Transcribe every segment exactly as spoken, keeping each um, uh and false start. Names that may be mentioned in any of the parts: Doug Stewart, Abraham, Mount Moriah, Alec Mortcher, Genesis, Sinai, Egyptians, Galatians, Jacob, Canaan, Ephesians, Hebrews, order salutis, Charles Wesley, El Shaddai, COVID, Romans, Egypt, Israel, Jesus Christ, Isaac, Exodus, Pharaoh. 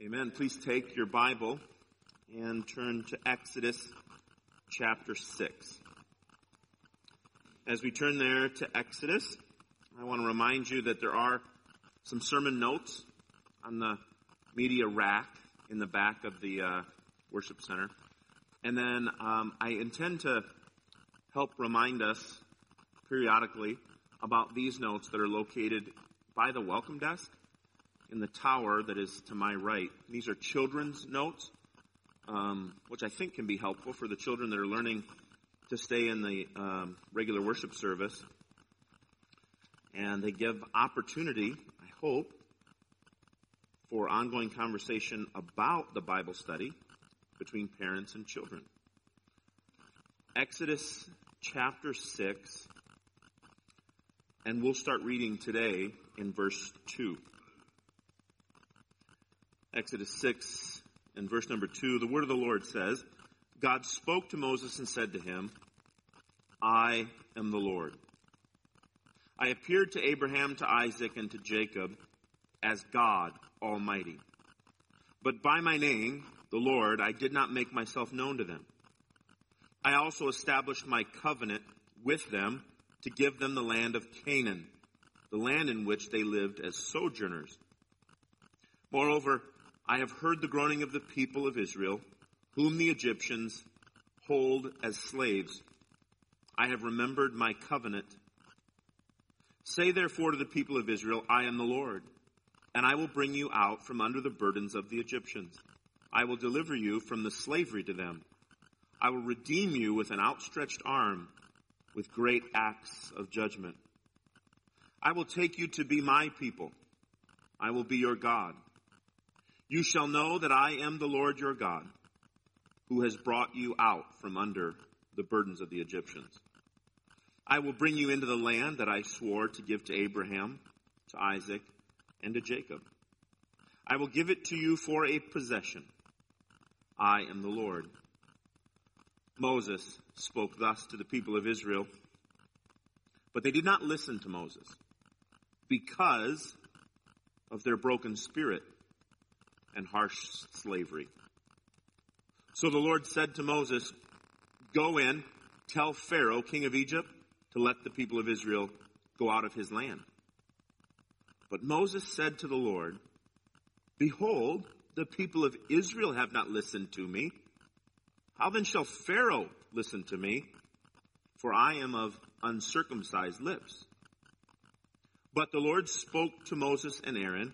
Amen. Please take your Bible and turn to Exodus chapter six. As we turn there to Exodus, I want to remind you that there are some sermon notes on the media rack in the back of the uh, worship center. And then um, I intend to help remind us periodically about these notes that are located by the welcome desk in the tower that is to my right. These are children's notes, um, which I think can be helpful for the children that are learning to stay in the um, regular worship service. And they give opportunity, I hope, for ongoing conversation about the Bible study between parents and children. Exodus chapter six, and we'll start reading today in verse two. Exodus six and verse number two, the word of the Lord says, God spoke to Moses and said to him, I am the Lord. I appeared to Abraham, to Isaac, and to Jacob as God Almighty. But by my name, the Lord, I did not make myself known to them. I also established my covenant with them to give them the land of Canaan, the land in which they lived as sojourners. Moreover, I have heard the groaning of the people of Israel, whom the Egyptians hold as slaves. I have remembered my covenant. Say therefore to the people of Israel, I am the Lord, and I will bring you out from under the burdens of the Egyptians. I will deliver you from the slavery to them. I will redeem you with an outstretched arm, with great acts of judgment. I will take you to be my people. I will be your God. You shall know that I am the Lord your God, who has brought you out from under the burdens of the Egyptians. I will bring you into the land that I swore to give to Abraham, to Isaac, and to Jacob. I will give it to you for a possession. I am the Lord. Moses spoke thus to the people of Israel, but they did not listen to Moses because of their broken spirit and harsh slavery. So the Lord said to Moses, go in, tell Pharaoh, king of Egypt, to let the people of Israel go out of his land. But Moses said to the Lord, behold, the people of Israel have not listened to me. How then shall Pharaoh listen to me? For I am of uncircumcised lips. But the Lord spoke to Moses and Aaron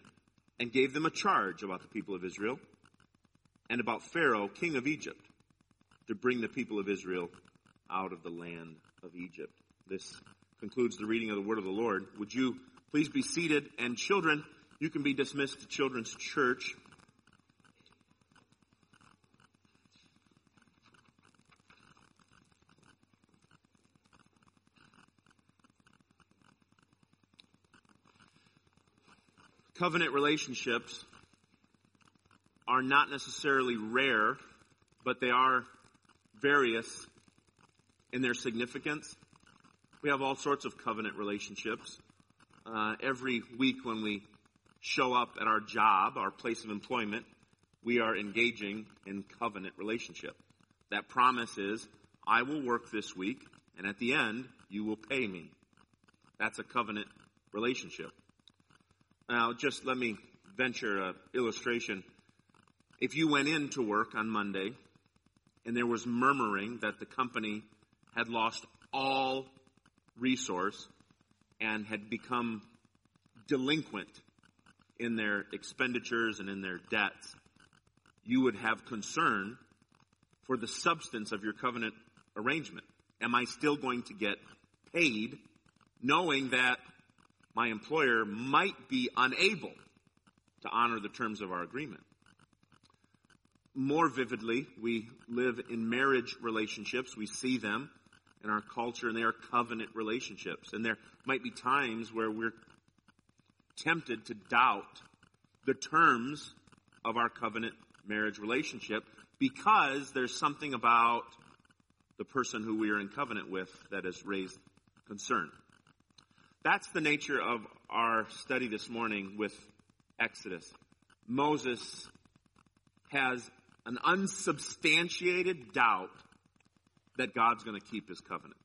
and gave them a charge about the people of Israel and about Pharaoh, king of Egypt, to bring the people of Israel out of the land of Egypt. This concludes the reading of the word of the Lord. Would you please be seated? And children, you can be dismissed to Children's Church. Covenant relationships are not necessarily rare, but they are various in their significance. We have all sorts of covenant relationships. Uh, every week when we show up at our job, our place of employment, we are engaging in covenant relationship. That promise is, I will work this week, and at the end, you will pay me. That's a covenant relationship. Now, just let me venture an illustration. If you went into work on Monday, and there was murmuring that the company had lost all resource and had become delinquent in their expenditures and in their debts, you would have concern for the substance of your covenant arrangement. Am I still going to get paid, knowing that my employer might be unable to honor the terms of our agreement? More vividly, we live in marriage relationships. We see them in our culture, and they are covenant relationships. And there might be times where we're tempted to doubt the terms of our covenant marriage relationship because there's something about the person who we are in covenant with that has raised concern. That's the nature of our study this morning with Exodus. Moses has an unsubstantiated doubt that God's going to keep his covenant.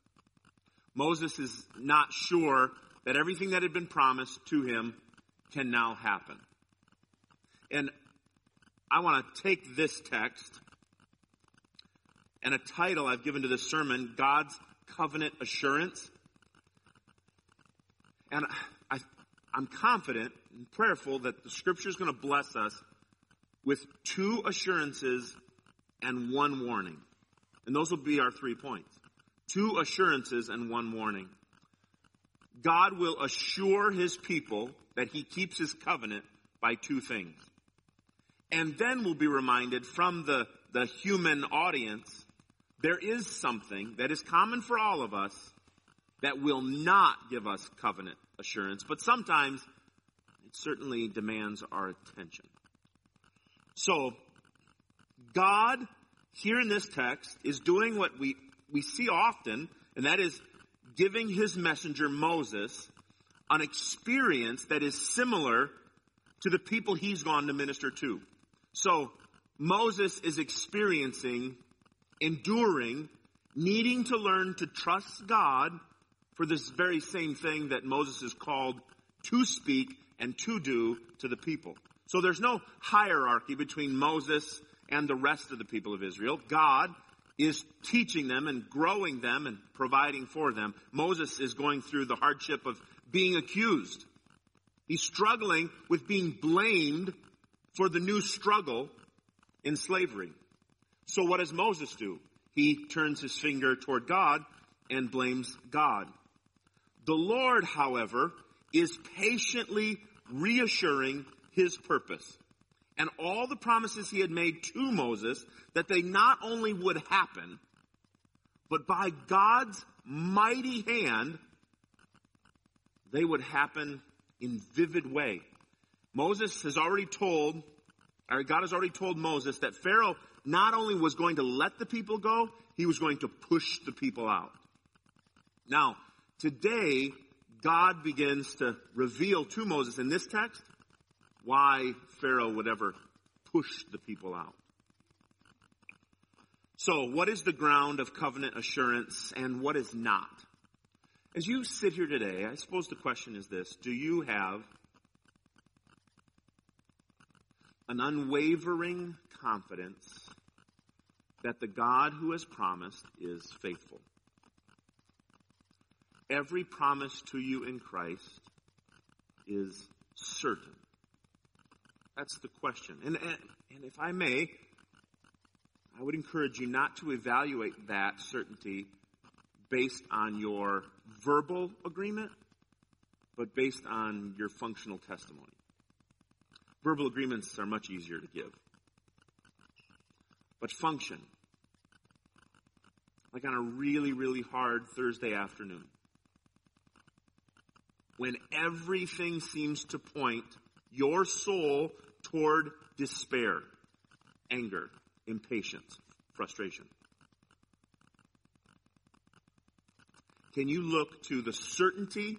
Moses is not sure that everything that had been promised to him can now happen. And I want to take this text and a title I've given to this sermon, God's Covenant Assurance. And I, I, I'm confident and prayerful that the Scripture is going to bless us with two assurances and one warning. And those will be our three points. Two assurances and one warning. God will assure his people that he keeps his covenant by two things. And then we'll be reminded from the, the human audience, there is something that is common for all of us that will not give us covenant assurance, but sometimes it certainly demands our attention. So, God, here in this text, is doing what we, we see often, and that is giving his messenger, Moses, an experience that is similar to the people he's gone to minister to. So, Moses is experiencing, enduring, needing to learn to trust God for this very same thing that Moses is called to speak and to do to the people. So there's no hierarchy between Moses and the rest of the people of Israel. God is teaching them and growing them and providing for them. Moses is going through the hardship of being accused. He's struggling with being blamed for the new struggle in slavery. So what does Moses do? He turns his finger toward God and blames God. The Lord, however, is patiently reassuring his purpose and all the promises he had made to Moses, that they not only would happen, but by God's mighty hand, they would happen in vivid way. Moses has already told, or God has already told Moses that Pharaoh not only was going to let the people go, he was going to push the people out. Now, today, God begins to reveal to Moses in this text why Pharaoh would ever push the people out. So, what is the ground of covenant assurance and what is not? As you sit here today, I suppose the question is this: do you have an unwavering confidence that the God who has promised is faithful? Every promise to you in Christ is certain. That's the question. And, and and if I may, I would encourage you not to evaluate that certainty based on your verbal agreement, but based on your functional testimony. Verbal agreements are much easier to give. But function. Like on a really, really hard Thursday afternoon, when everything seems to point your soul toward despair, anger, impatience, frustration. Can you look to the certainty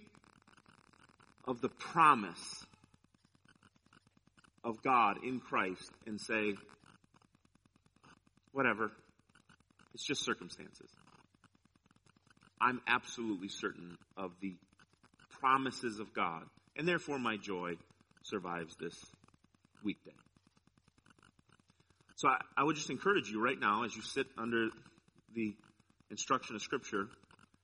of the promise of God in Christ and say, whatever, it's just circumstances. I'm absolutely certain of the promises of God, and therefore my joy survives this weekday. So I, I would just encourage you right now, as you sit under the instruction of Scripture,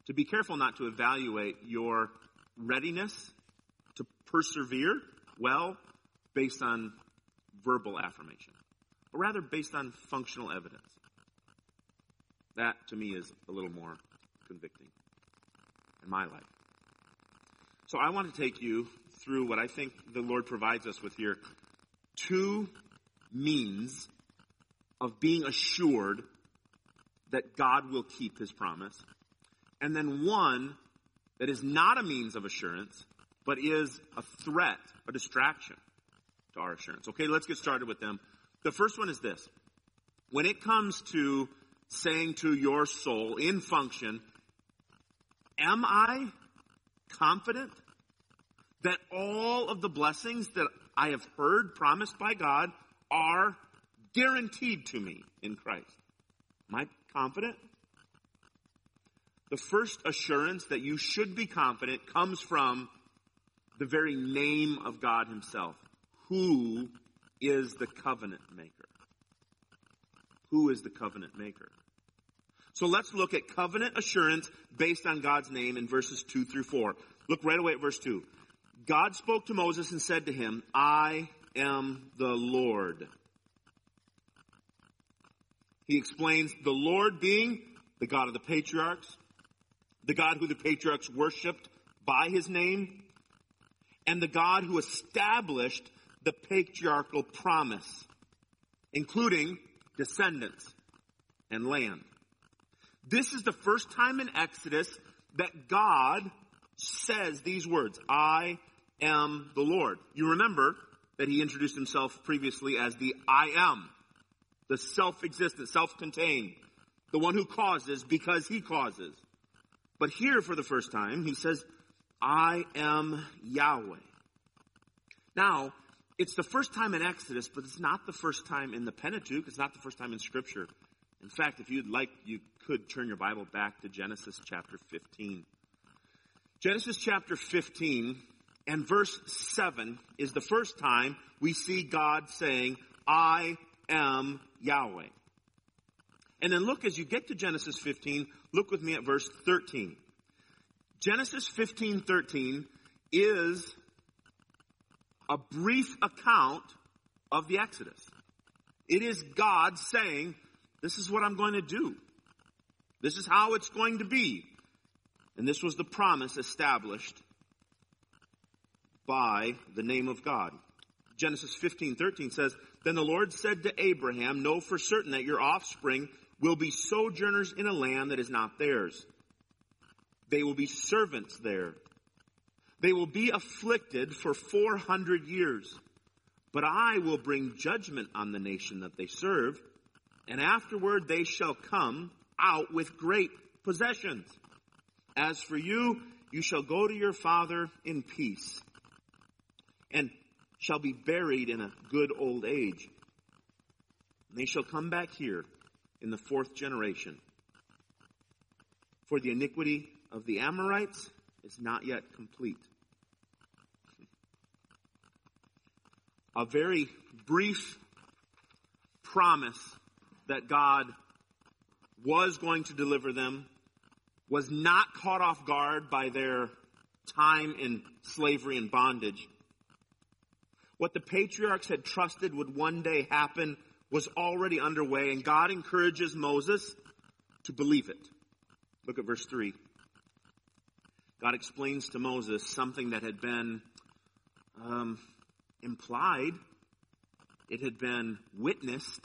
to be careful not to evaluate your readiness to persevere well based on verbal affirmation, but rather based on functional evidence. That, to me, is a little more convicting in my life. So I want to take you through what I think the Lord provides us with here. Two means of being assured that God will keep his promise. And then one that is not a means of assurance, but is a threat, a distraction to our assurance. Okay, let's get started with them. The first one is this. When it comes to saying to your soul in function, am I confident that all of the blessings that I have heard promised by God are guaranteed to me in Christ. Am I confident? The first assurance that you should be confident comes from the very name of God himself. Who is the covenant maker? Who is the covenant maker? So let's look at covenant assurance based on God's name in verses two through four. Look right away at verse two. God spoke to Moses and said to him, I am the Lord. He explains the Lord being the God of the patriarchs, the God who the patriarchs worshipped by his name, and the God who established the patriarchal promise, including descendants and land. This is the first time in Exodus that God says these words, I am the Lord. You remember that he introduced himself previously as the I am, the self-existent, self-contained, the one who causes because he causes. But here for the first time, he says, I am Yahweh. Now, it's the first time in Exodus, but it's not the first time in the Pentateuch. It's not the first time in Scripture. In fact, if you'd like, you could turn your Bible back to Genesis chapter fifteen. Genesis chapter fifteen and verse seven is the first time we see God saying, I am Yahweh. And then look, as you get to Genesis fifteen, look with me at verse thirteen. Genesis fifteen thirteen is a brief account of the Exodus. It is God saying, this is what I'm going to do. This is how it's going to be. And this was the promise established by the name of God. Genesis fifteen thirteen says, Then the Lord said to Abraham, Know for certain that your offspring will be sojourners in a land that is not theirs. They will be servants there. They will be afflicted for four hundred years. But I will bring judgment on the nation that they serve, and afterward they shall come out with great possessions. As for you, you shall go to your father in peace, and shall be buried in a good old age. And they shall come back here in the fourth generation. For the iniquity of the Amorites is not yet complete. A very brief promise that God was going to deliver them, was not caught off guard by their time in slavery and bondage. What the patriarchs had trusted would one day happen was already underway, and God encourages Moses to believe it. Look at verse three. God explains to Moses something that had been um, implied. It had been witnessed,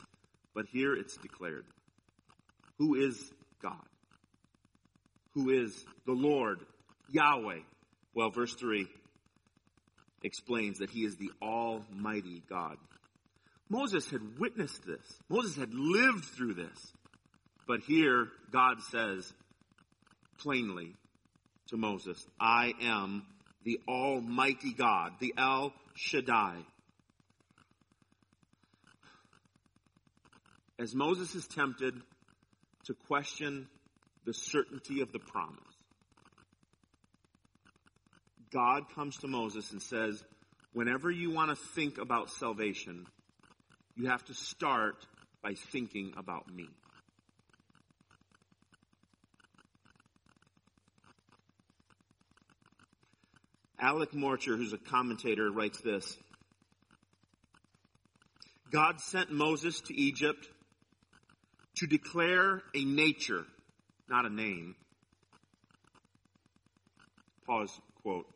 but here it's declared. Who is God? Who is the Lord, Yahweh? Well, verse three explains that he is the Almighty God. Moses had witnessed this. Moses had lived through this. But here, God says plainly to Moses, I am the Almighty God, the El Shaddai. As Moses is tempted to question the certainty of the promise, God comes to Moses and says, whenever you want to think about salvation, you have to start by thinking about me. Alec Mortcher, who's a commentator, writes this. God sent Moses to Egypt to declare a nature, not a name. Pause, quote.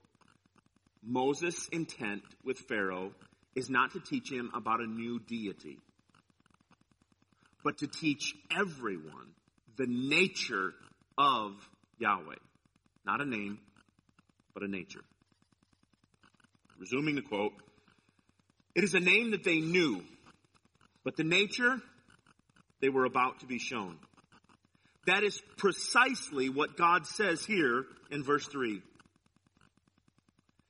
Moses' intent with Pharaoh is not to teach him about a new deity, but to teach everyone the nature of Yahweh. Not a name, but a nature. Resuming the quote, it is a name that they knew, but the nature they were about to be shown. That is precisely what God says here in verse three.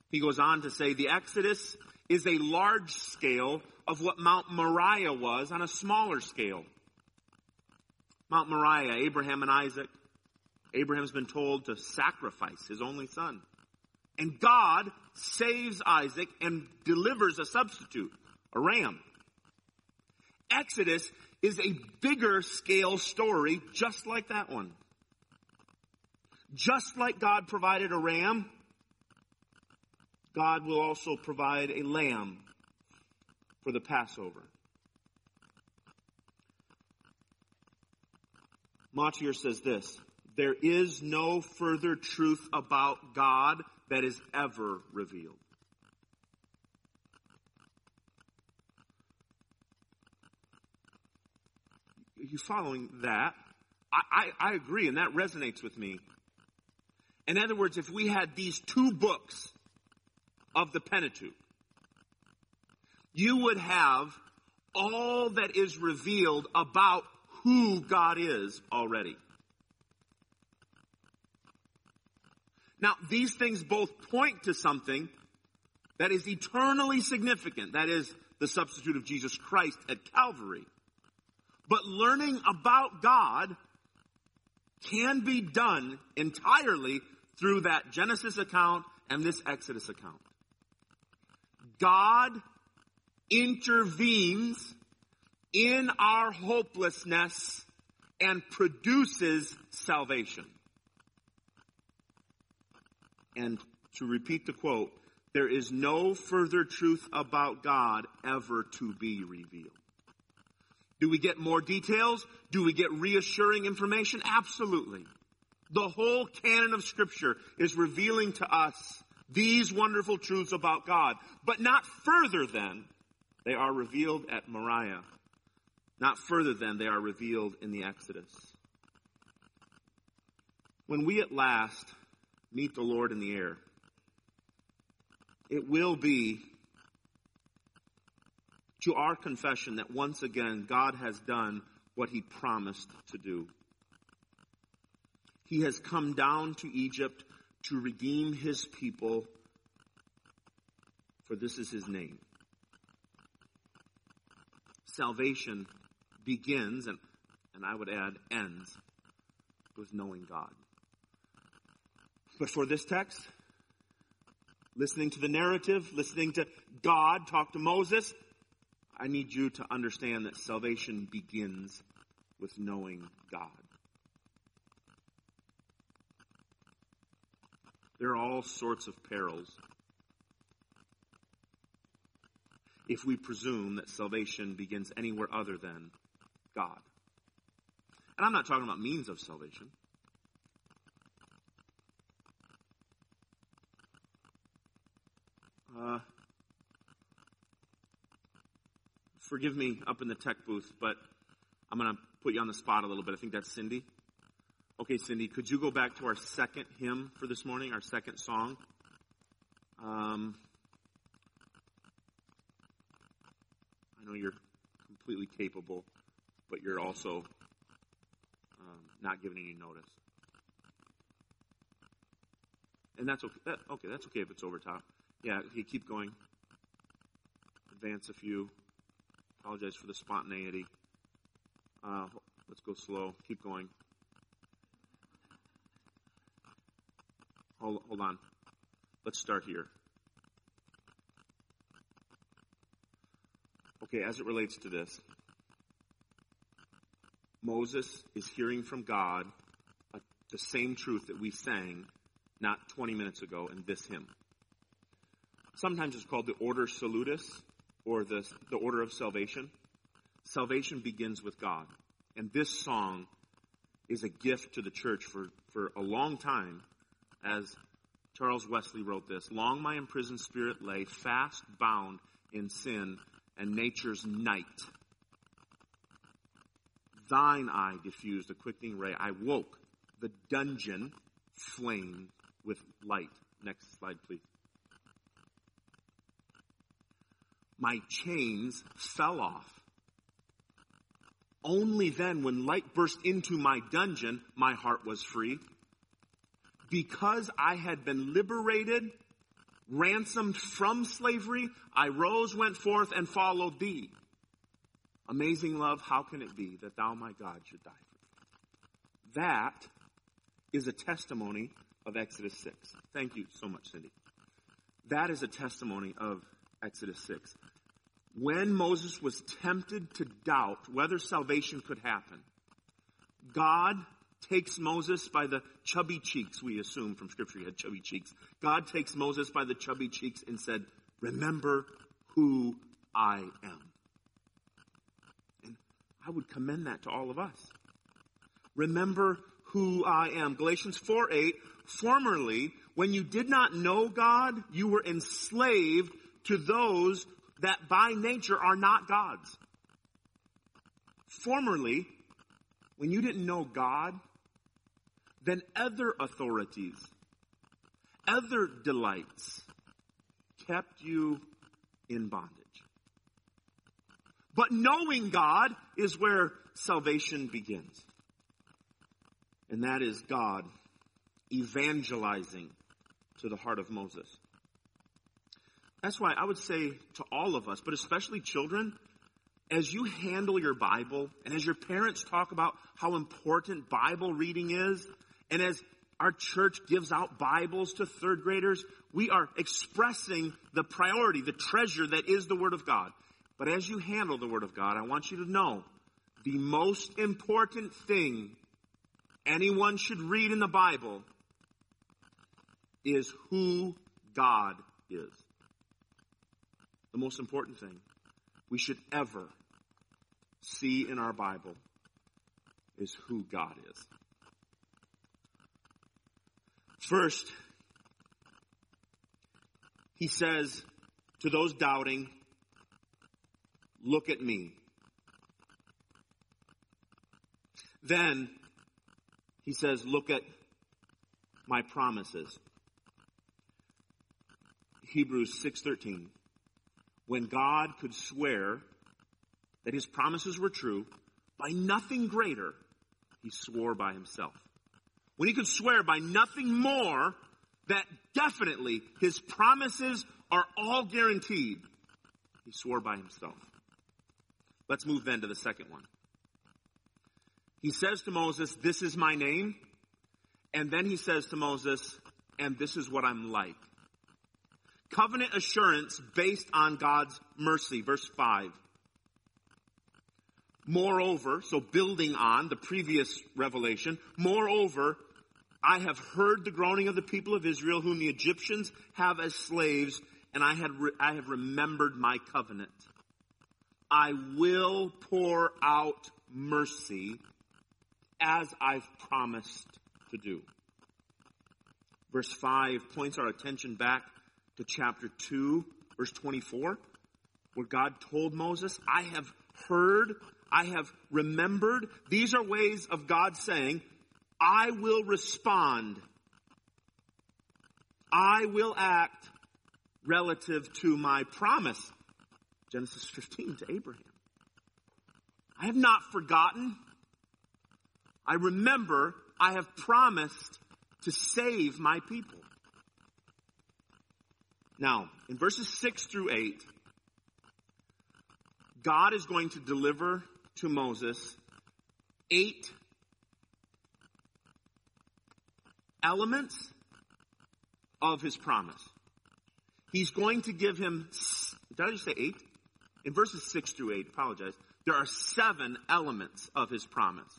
He goes on to say the Exodus is a large-scale of what Mount Moriah was on a smaller scale. Mount Moriah, Abraham and Isaac. Abraham's been told to sacrifice his only son. And God saves Isaac and delivers a substitute, a ram. Exodus is a bigger scale story just like that one. Just like God provided a ram, God will also provide a lamb for the Passover. Mortcher says this: there is no further truth about God that is ever revealed. Are you following that? I, I, I agree, and that resonates with me. In other words, if we had these two books of the Pentateuch, you would have all that is revealed about who God is already. Now, these things both point to something that is eternally significant. That is the substitute of Jesus Christ at Calvary. But learning about God can be done entirely through that Genesis account and this Exodus account. God intervenes in our hopelessness and produces salvation. And to repeat the quote, there is no further truth about God ever to be revealed. Do we get more details? Do we get reassuring information? Absolutely. The whole canon of Scripture is revealing to us these wonderful truths about God, but not further than they are revealed at Moriah. Not further than they are revealed in the Exodus. When we at last meet the Lord in the air, it will be to our confession that once again God has done what he promised to do. He has come down to Egypt to redeem his people, for this is his name. Salvation begins, and, and I would add ends, with knowing God. But for this text, listening to the narrative, listening to God talk to Moses, I need you to understand that salvation begins with knowing God. There are all sorts of perils if we presume that salvation begins anywhere other than God. And I'm not talking about means of salvation. Uh, forgive me up in the tech booth, but I'm going to put you on the spot a little bit. I think that's Cindy. Okay, Cindy, could you go back to our second hymn for this morning, our second song? Um, I know you're completely capable, but you're also um, not giving any notice. And that's okay. That, okay, that's okay if it's over top. Yeah, you keep going. Advance a few. Apologize for the spontaneity. Uh, let's go slow. Keep going. Hold, hold on. Let's start here. Okay, as it relates to this, Moses is hearing from God uh, the same truth that we sang not twenty minutes ago in this hymn. Sometimes it's called the order salutis, or the, the order of salvation. Salvation begins with God. And this song is a gift to the church for, for a long time. As Charles Wesley wrote this, long my imprisoned spirit lay fast bound in sin and nature's night. Thine eye diffused a quickening ray. I woke, the dungeon flamed with light. Next slide, please. My chains fell off. Only then, when light burst into my dungeon, my heart was free. Because I had been liberated ransomed from slavery, I rose, went forth, and followed thee. Amazing love, how can it be that thou, my God, should die for me? That is a testimony of Exodus six. Thank you so much, Cindy. That is a testimony of Exodus six. When Moses was tempted to doubt whether salvation could happen, God takes Moses by the chubby cheeks, we assume from Scripture he had chubby cheeks. God takes Moses by the chubby cheeks and said, remember who I am. And I would commend that to all of us. Remember who I am. Galatians four eight, formerly, when you did not know God, you were enslaved to those that by nature are not God's. Formerly, when you didn't know God, then other authorities, other delights kept you in bondage. But knowing God is where salvation begins. And that is God evangelizing to the heart of Moses. That's why I would say to all of us, but especially children, as you handle your Bible, and as your parents talk about how important Bible reading is, and as our church gives out Bibles to third graders, we are expressing the priority, the treasure that is the Word of God. But as you handle the Word of God, I want you to know the most important thing anyone should read in the Bible is who God is. The most important thing we should ever see in our Bible is who God is. First, he says to those doubting, look at me. Then he says, look at my promises. Hebrews six thirteen. When God could swear that his promises were true, by nothing greater, he swore by himself. When he could swear by nothing more, that definitely his promises are all guaranteed, he swore by himself. Let's move then to the second one. He says to Moses, this is my name. And then he says to Moses, and this is what I'm like. Covenant assurance based on God's mercy. Verse five. Moreover, so building on the previous revelation, moreover, I have heard the groaning of the people of Israel, whom the Egyptians have as slaves, and I, had re- I have remembered my covenant. I will pour out mercy as I've promised to do. Verse five points our attention back to chapter two, verse twenty-four, where God told Moses, I have heard, I have remembered. These are ways of God saying, I will respond. I will act relative to my promise. Genesis fifteen to Abraham. I have not forgotten. I remember I have promised to save my people. Now, in verses six through eight, God is going to deliver to Moses eight elements of his promise. He's going to give him, did I just say eight? In verses six through eight, apologize, there are seven elements of his promise.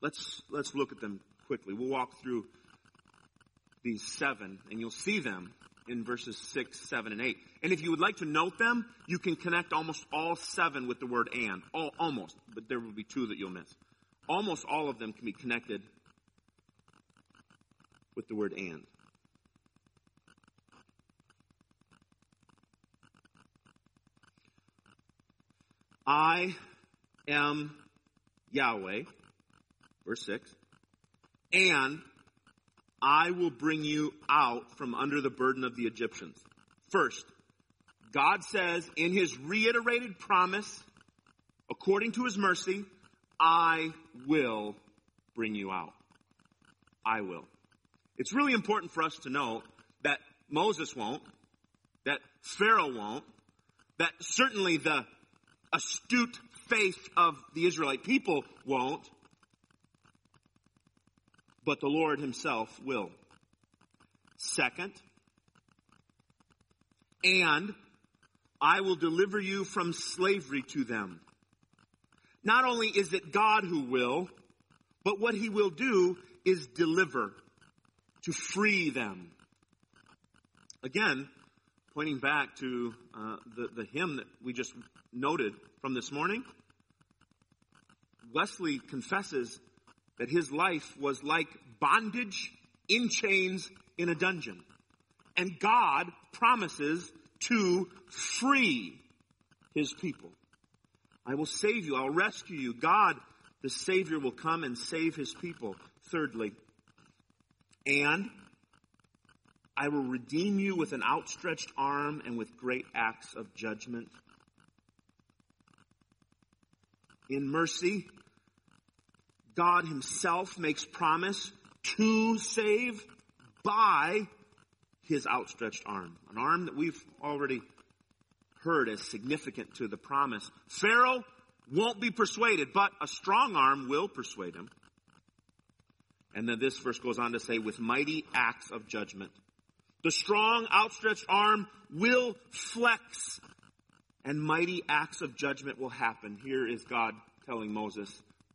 Let's, let's look at them quickly. We'll walk through these seven, and you'll see them in verses six, seven, and eight. And if you would like to note them, you can connect almost all seven with the word and. All, almost, but there will be two that you'll miss. Almost all of them can be connected with the word and. I am Yahweh, verse six, and I will bring you out from under the burden of the Egyptians. First, God says in his reiterated promise, according to his mercy, I will bring you out. I will. It's really important for us to know that Moses won't, that Pharaoh won't, that certainly the astute faith of the Israelite people won't, but the Lord himself will. Second, and I will deliver you from slavery to them. Not only is it God who will, but what he will do is deliver, to free them. Again, pointing back to uh, the, the hymn that we just noted from this morning, Wesley confesses that his life was like bondage in chains in a dungeon. And God promises to free his people. I will save you. I'll rescue you. God, the Savior, will come and save his people. Thirdly, and I will redeem you with an outstretched arm and with great acts of judgment. In mercy, God himself makes promise to save by his outstretched arm. An arm that we've already heard as significant to the promise. Pharaoh won't be persuaded, but a strong arm will persuade him. And then this verse goes on to say, with mighty acts of judgment. The strong outstretched arm will flex, and mighty acts of judgment will happen. Here is God telling Moses,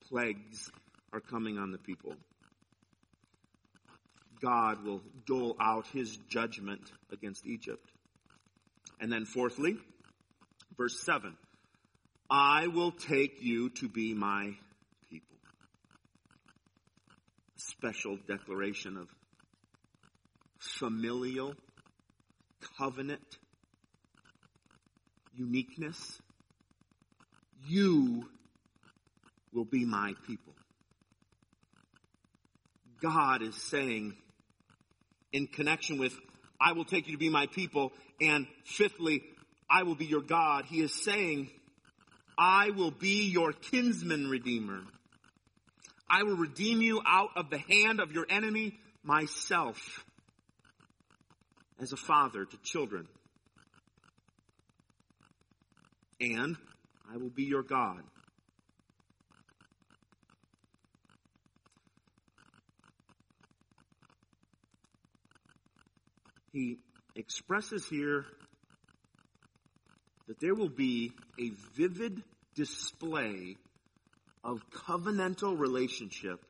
plagues are coming on the people. God will dole out his judgment against Egypt. And then fourthly, verse seven, I will take you to be my people. Special declaration of familial, covenant, uniqueness. You will be my people. God is saying, in connection with, I will take you to be my people, and fifthly, I will be your God. He is saying, I will be your kinsman redeemer. I will redeem you out of the hand of your enemy, myself, as a father to children. And I will be your God. He expresses here that there will be a vivid display of covenantal relationship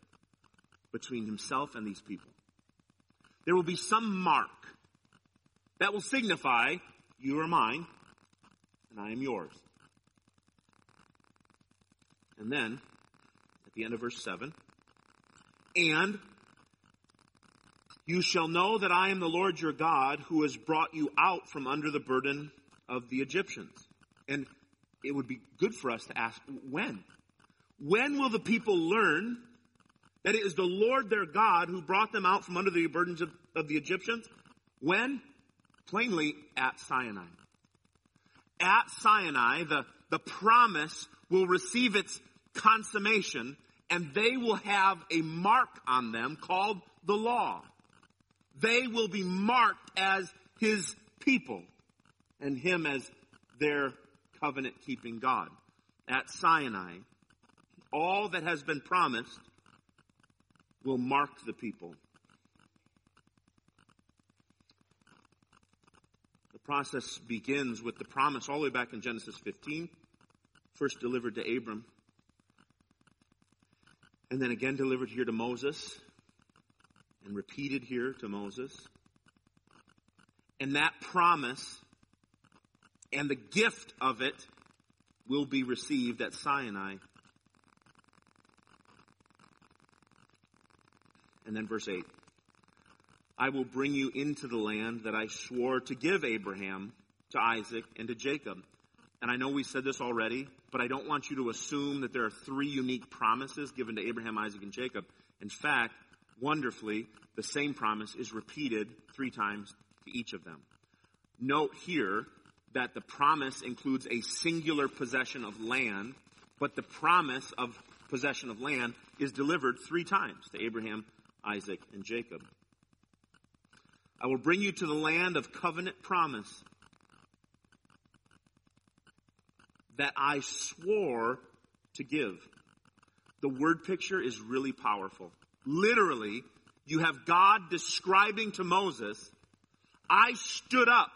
between himself and these people. There will be some mark that will signify, you are mine, and I am yours. And then, at the end of verse seven, and you shall know that I am the Lord your God who has brought you out from under the burden of the Egyptians. And it would be good for us to ask, when? When will the people learn that it is the Lord their God who brought them out from under the burdens of, of the Egyptians? When? Plainly, at Sinai. At Sinai, the, the promise will receive its consummation, and they will have a mark on them called the law. They will be marked as his people and him as their covenant-keeping God. At Sinai, all that has been promised will mark the people. The process begins with the promise all the way back in Genesis fifteen, first delivered to Abram, and then again delivered here to Moses, and repeated here to Moses. And that promise and the gift of it will be received at Sinai. And then verse eight. I will bring you into the land that I swore to give Abraham, to Isaac, and to Jacob. And I know we said this already, but I don't want you to assume that there are three unique promises given to Abraham, Isaac, and Jacob. In fact, wonderfully, the same promise is repeated three times to each of them. Note here that the promise includes a singular possession of land, but the promise of possession of land is delivered three times to Abraham, Isaac, and Jacob. I will bring you to the land of covenant promise that I swore to give. The word picture is really powerful. Literally, you have God describing to Moses, I stood up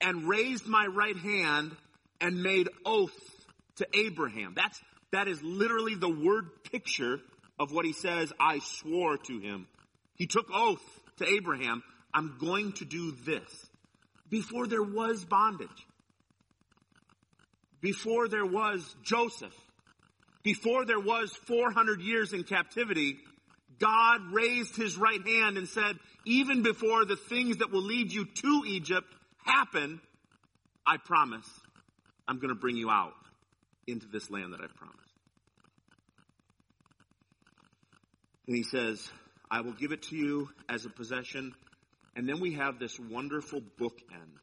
and raised my right hand and made oath to Abraham. That's, that is literally the word picture of what he says, I swore to him. He took oath to Abraham, I'm going to do this. Before there was bondage. Before there was Joseph. Before there was four hundred years in captivity, God raised his right hand and said, even before the things that will lead you to Egypt happen, I promise I'm going to bring you out into this land that I promised. And he says, I will give it to you as a possession. And then we have this wonderful bookend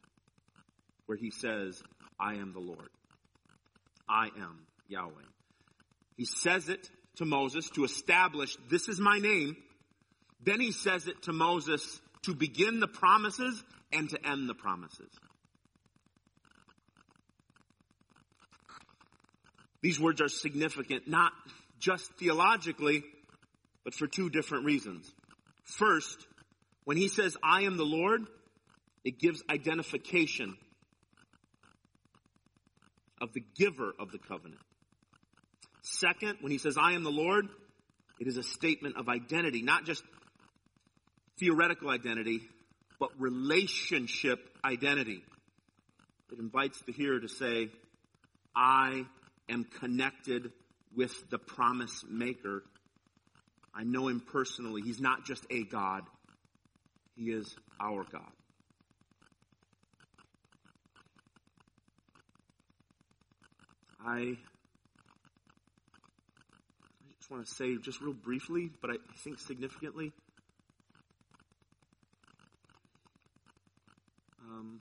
where he says, I am the Lord. I am Yahweh. He says it to Moses to establish, this is my name. Then he says it to Moses to begin the promises and to end the promises. These words are significant, not just theologically, but for two different reasons. First, when he says, I am the Lord, it gives identification of the giver of the covenant. Second, when he says, I am the Lord, it is a statement of identity, not just theoretical identity, but relationship identity. It invites the hearer to say, I am connected with the promise maker. I know him personally. He's not just a God. He is our God. I I want to say just real briefly, but I think significantly. Um,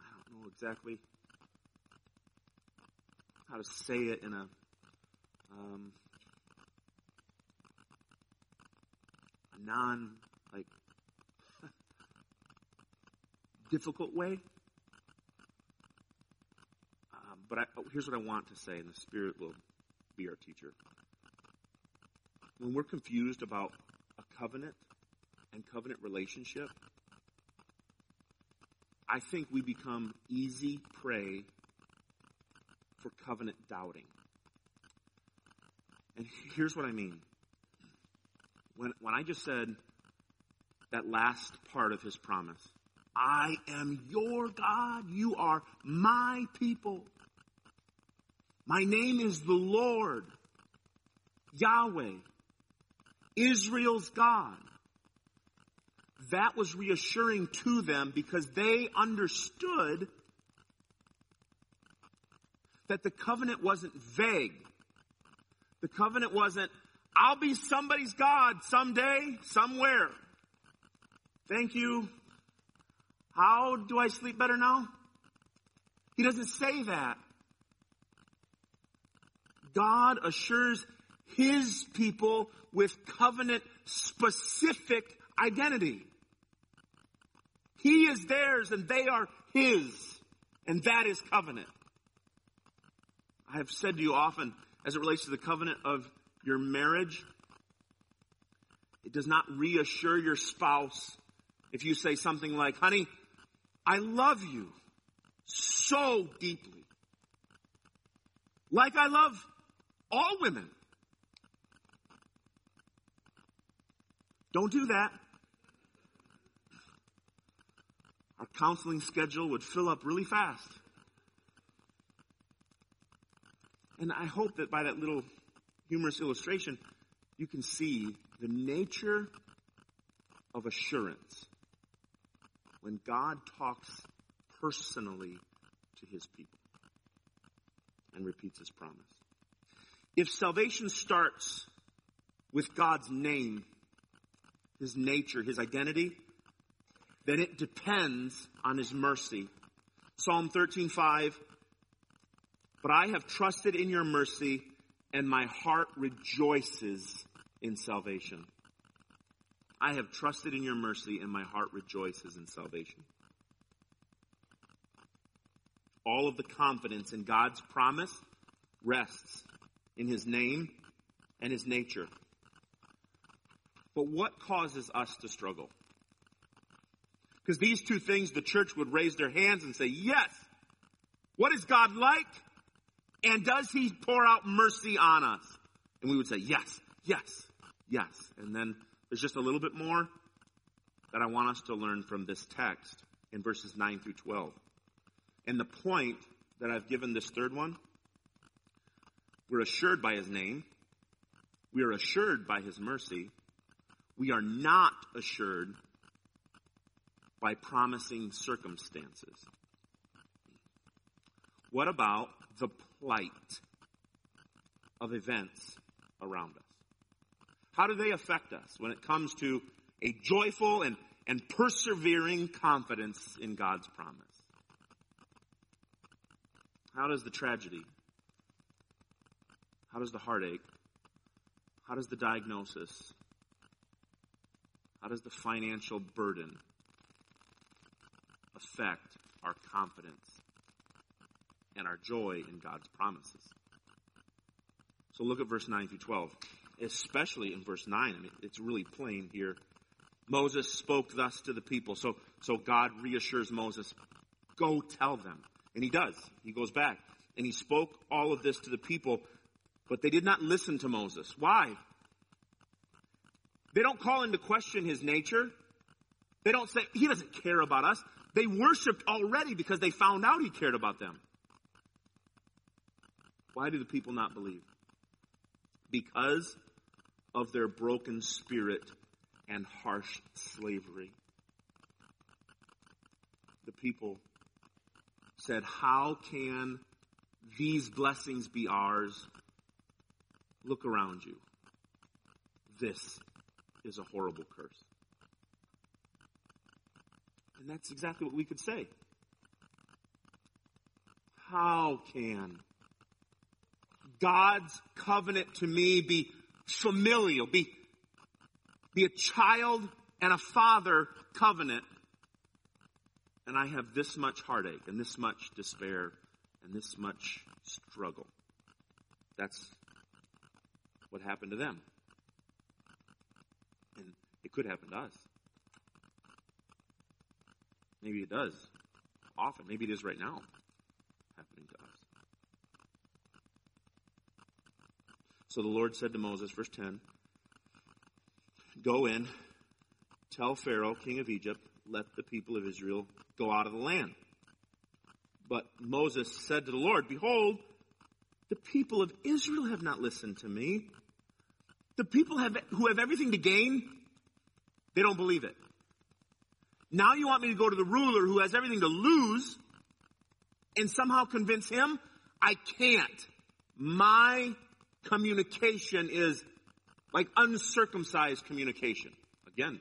I don't know exactly how to say it in a um, non like. difficult way. Uh, but I, oh, here's what I want to say, and the Spirit will be our teacher. When we're confused about a covenant and covenant relationship, I think we become easy prey for covenant doubting. And here's what I mean. When, when I just said that last part of his promise, I am your God. You are my people. My name is the Lord, Yahweh, Israel's God. That was reassuring to them because they understood that the covenant wasn't vague. The covenant wasn't, I'll be somebody's God someday, somewhere. Thank you. How do I sleep better now? He doesn't say that. God assures his people with covenant-specific identity. He is theirs and they are his. And that is covenant. I have said to you often, as it relates to the covenant of your marriage, it does not reassure your spouse if you say something like, honey, I love you so deeply. Like I love all women. Don't do that. Our counseling schedule would fill up really fast. And I hope that by that little humorous illustration, you can see the nature of assurance when God talks personally to his people and repeats his promise. If salvation starts with God's name, his nature, his identity, then it depends on his mercy. Psalm thirteen five, but I have trusted in your mercy, and my heart rejoices in salvation. I have trusted in your mercy, and my heart rejoices in salvation. All of the confidence in God's promise rests in his name and his nature. But what causes us to struggle? Because these two things, the church would raise their hands and say, yes, what is God like? And does he pour out mercy on us? And we would say, yes, yes, yes. And then there's just a little bit more that I want us to learn from this text in verses nine through twelve. And the point that I've given this third one, we're assured by his name. We are assured by his mercy. We are not assured by promising circumstances. What about the plight of events around us? How do they affect us when it comes to a joyful and, and persevering confidence in God's promise? How does the tragedy, how does the heartache, how does the diagnosis, how does the financial burden affect our confidence and our joy in God's promises? So look at verse nine through twelve, especially in verse nine. I mean, it's really plain here. Moses spoke thus to the people. So, so God reassures Moses, go tell them. And he does. He goes back. And he spoke all of this to the people, but they did not listen to Moses. Why? They don't call into question his nature. They don't say, he doesn't care about us. They worshiped already because they found out he cared about them. Why do the people not believe? Because of their broken spirit and harsh slavery. The people said, how can these blessings be ours? Look around you. This is a horrible curse. And that's exactly what we could say. How can God's covenant to me be familial, be, be a child and a father covenant, and I have this much heartache and this much despair and this much struggle? That's what happened to them. And it could happen to us. Maybe it does. Often. Maybe it is right now happening to us. So the Lord said to Moses, verse ten, go in, tell Pharaoh, king of Egypt, let the people of Israel go out of the land. But Moses said to the Lord, behold, the people of Israel have not listened to me. The people have, who have everything to gain, they don't believe it. Now you want me to go to the ruler who has everything to lose and somehow convince him? I can't. My communication is like uncircumcised communication. Again,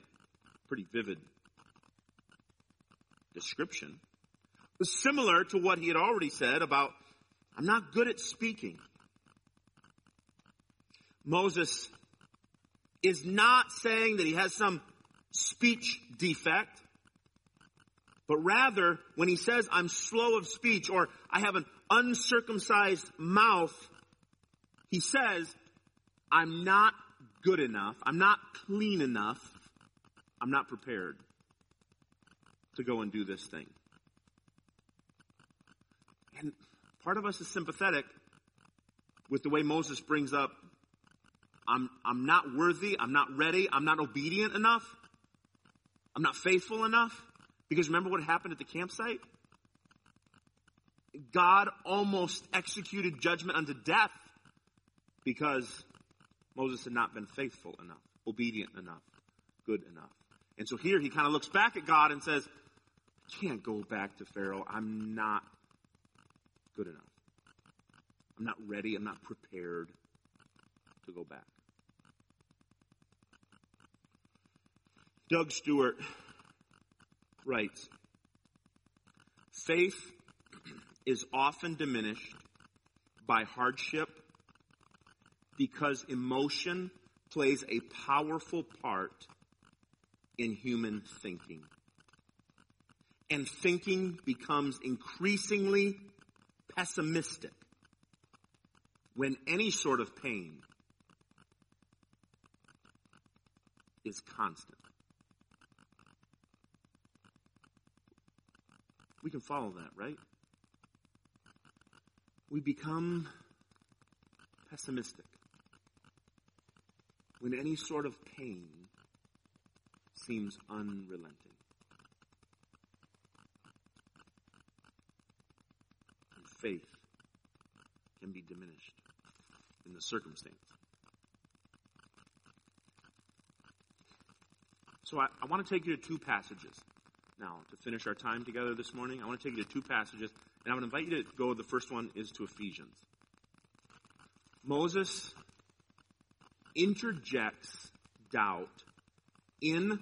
pretty vivid description. It's similar to what he had already said about, I'm not good at speaking. Moses is not saying that he has some speech defect, but rather when he says, I'm slow of speech, or I have an uncircumcised mouth, he says, I'm not good enough, I'm not clean enough, I'm not prepared to go and do this thing. And part of us is sympathetic with the way Moses brings up, I'm, I'm not worthy, I'm not ready, I'm not obedient enough, I'm not faithful enough. Because remember what happened at the campsite? God almost executed judgment unto death, because Moses had not been faithful enough, obedient enough, good enough. And so here he kind of looks back at God and says, I can't go back to Pharaoh. I'm not good enough. I'm not ready. I'm not prepared to go back. Doug Stewart writes, faith is often diminished by hardship because emotion plays a powerful part in human thinking. And thinking becomes increasingly pessimistic when any sort of pain is constant. We can follow that, right? We become pessimistic when any sort of pain seems unrelenting. And faith can be diminished in the circumstance. So I, I want to take you to two passages now to finish our time together this morning. I want to take you to two passages, and I would invite you to go. The first one is to Ephesians. Moses interjects doubt in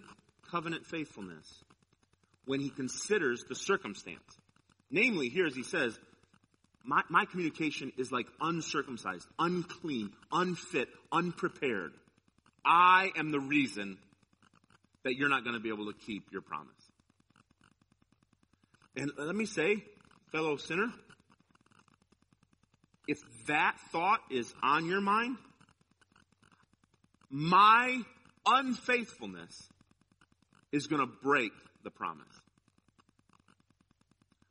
covenant faithfulness when he considers the circumstance. Namely, here as he says, my, my communication is like uncircumcised, unclean, unfit, unprepared. I am the reason that you're not going to be able to keep your promise. And let me say, fellow sinner, if that thought is on your mind, my unfaithfulness is going to break the promise.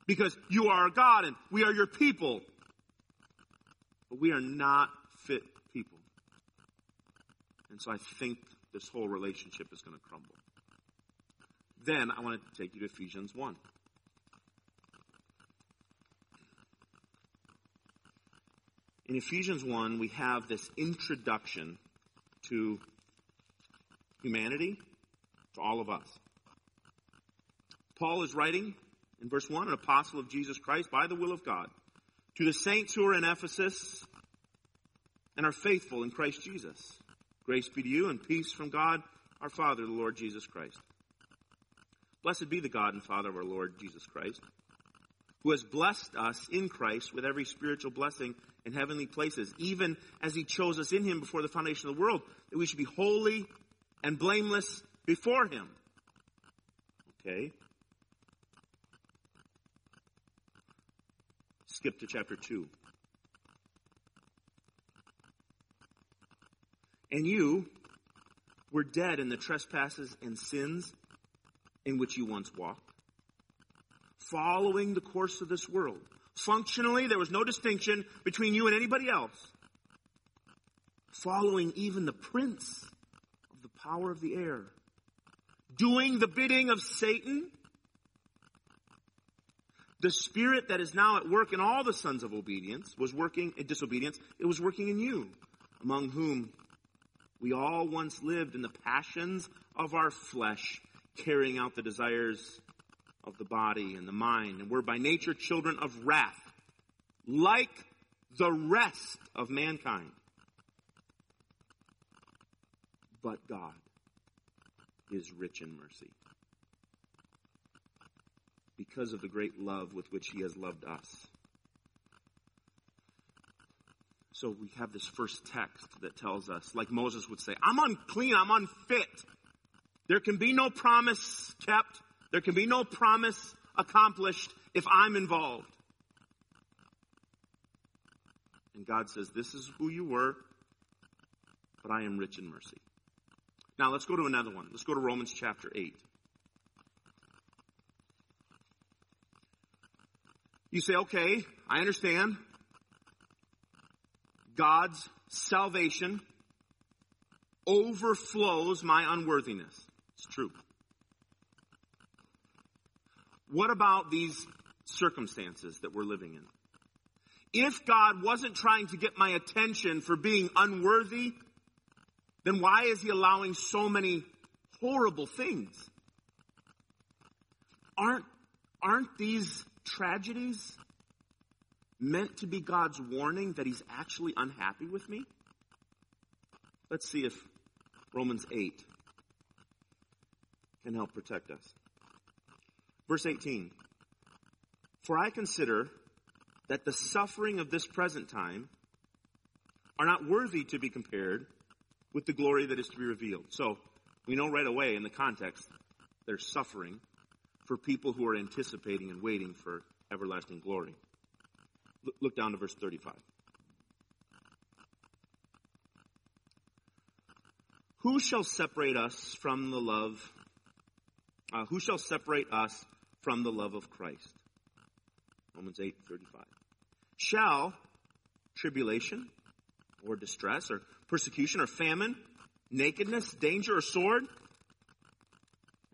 Because you are God and we are your people. But we are not fit people. And so I think this whole relationship is going to crumble. Then I want to take you to Ephesians one. In Ephesians one, we have this introduction to humanity, to all of us. Paul is writing in verse one, an apostle of Jesus Christ by the will of God, to the saints who are in Ephesus and are faithful in Christ Jesus. Grace be to you and peace from God, our Father, the Lord Jesus Christ. Blessed be the God and Father of our Lord Jesus Christ, who has blessed us in Christ with every spiritual blessing in heavenly places, even as he chose us in him before the foundation of the world, that we should be holy and blameless before him. Okay. Skip to chapter two. And you were dead in the trespasses and sins in which you once walked, following the course of this world. Functionally, there was no distinction between you and anybody else. Following even the prince of the power of the air, doing the bidding of Satan, the spirit that is now at work in all the sons of obedience was working in disobedience. It was working in you, among whom we all once lived in the passions of our flesh, carrying out the desires of the body and the mind, and were by nature children of wrath, like the rest of mankind. But God is rich in mercy, because of the great love with which he has loved us. So we have this first text that tells us, like Moses would say, I'm unclean, I'm unfit. There can be no promise kept. There can be no promise accomplished if I'm involved. And God says, this is who you were, but I am rich in mercy. Now let's go to another one. Let's go to Romans chapter eight. You say, okay, I understand God's salvation overflows my unworthiness. It's true. What about these circumstances that we're living in? If God wasn't trying to get my attention for being unworthy, then why is he allowing so many horrible things? Aren't, aren't these tragedies meant to be God's warning that he's actually unhappy with me? Let's see if Romans eight can help protect us. Verse eighteen, for I consider that the suffering of this present time are not worthy to be compared with the glory that is to be revealed. So we know right away in the context, there's suffering for people who are anticipating and waiting for everlasting glory. Look down to verse thirty-five. Who shall separate us from the love? Uh, who shall separate us from the love of Christ? Romans eight thirty-five. Shall tribulation or distress or persecution or famine, nakedness, danger or sword?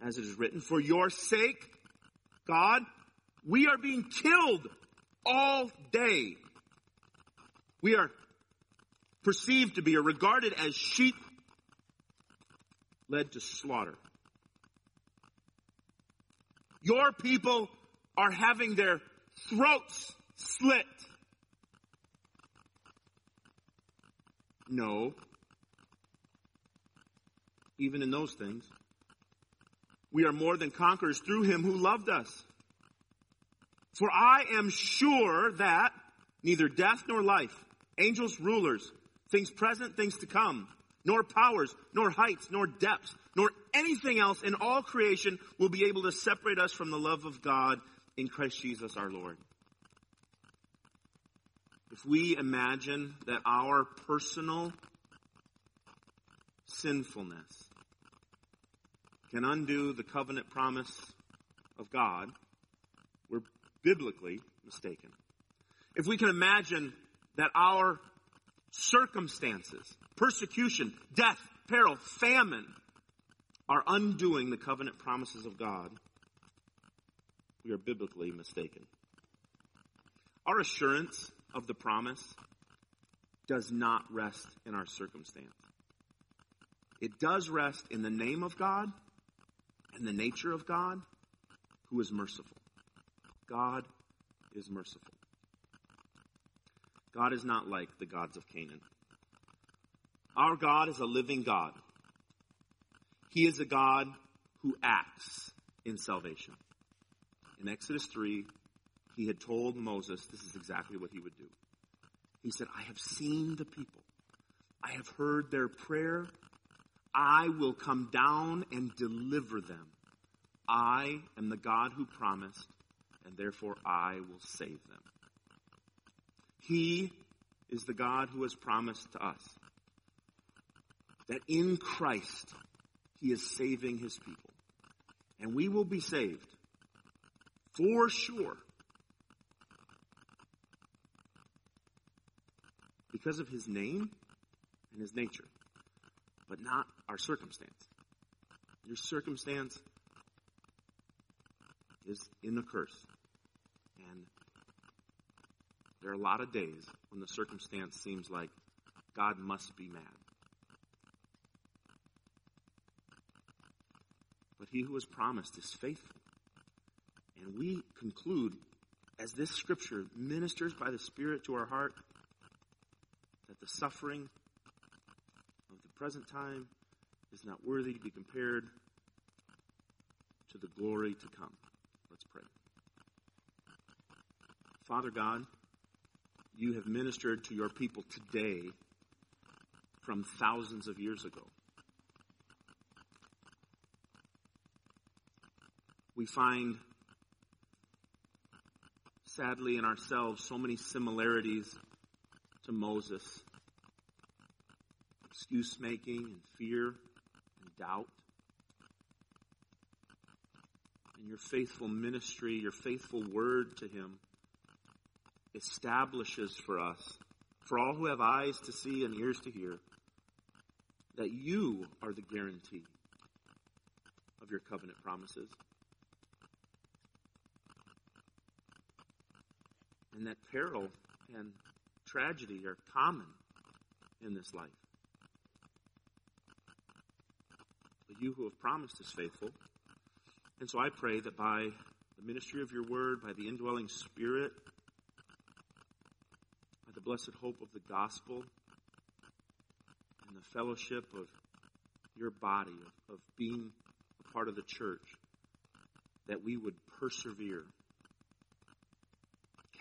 As it is written, for your sake, God, we are being killed all day. We are perceived to be or regarded as sheep led to slaughter. Your people are having their throats slit. No. Even in those things, we are more than conquerors through him who loved us. For I am sure that neither death nor life, angels, rulers, things present, things to come, nor powers, nor heights, nor depths, nor anything else in all creation will be able to separate us from the love of God in Christ Jesus our Lord. If we imagine that our personal sinfulness can undo the covenant promise of God, we're biblically mistaken. If we can imagine that our circumstances, persecution, death, peril, famine, are undoing the covenant promises of God, we are biblically mistaken. Our assurance of the promise does not rest in our circumstance. It does rest in the name of God and the nature of God, who is merciful. God is merciful. God is not like the gods of Canaan. Our God is a living God. He is a God who acts in salvation. In Exodus three, he had told Moses, this is exactly what he would do. He said, I have seen the people. I have heard their prayer. I will come down and deliver them. I am the God who promised, and therefore I will save them. He is the God who has promised to us that in Christ he is saving his people. And we will be saved for sure because of his name and his nature, but not our circumstance. Your circumstance is in a curse. And there are a lot of days when the circumstance seems like God must be mad. But he who has promised is faithful. And we conclude, as this scripture ministers by the Spirit to our heart, that the suffering of the present time is not worthy to be compared to the glory to come. Let's pray. Father God, you have ministered to your people today from thousands of years ago. We find, sadly, in ourselves so many similarities to Moses. Excuse-making and fear and doubt. And your faithful ministry, your faithful word to him establishes for us, for all who have eyes to see and ears to hear, that you are the guarantee of your covenant promises. And that peril and tragedy are common in this life. But you who have promised is faithful. And so I pray that by the ministry of your word, by the indwelling Spirit, the blessed hope of the gospel and the fellowship of your body, of, of being a part of the church, that we would persevere,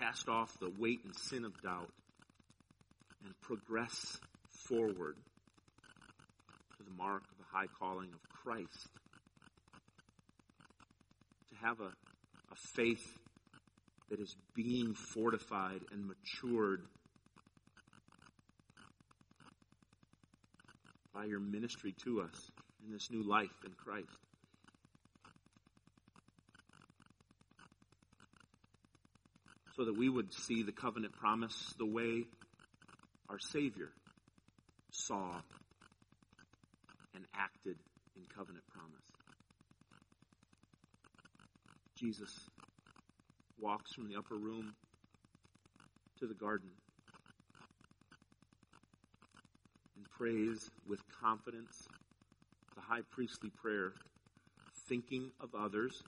cast off the weight and sin of doubt and progress forward to the mark of the high calling of Christ. To have a, a faith that is being fortified and matured by your ministry to us in this new life in Christ. So that we would see the covenant promise the way our Savior saw and acted in covenant promise. Jesus walks from the upper room to the garden and prays with confidence the high priestly prayer, thinking of others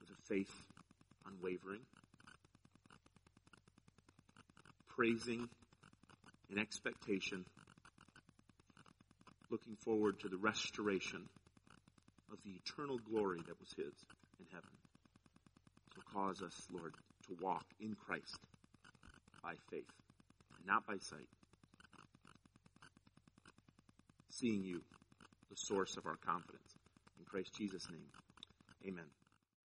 with a faith unwavering, praising in expectation, looking forward to the restoration of the eternal glory that was his in heaven. So cause us, Lord, to walk in Christ by faith and not by sight, seeing you, the source of our confidence. In Christ Jesus' name, amen.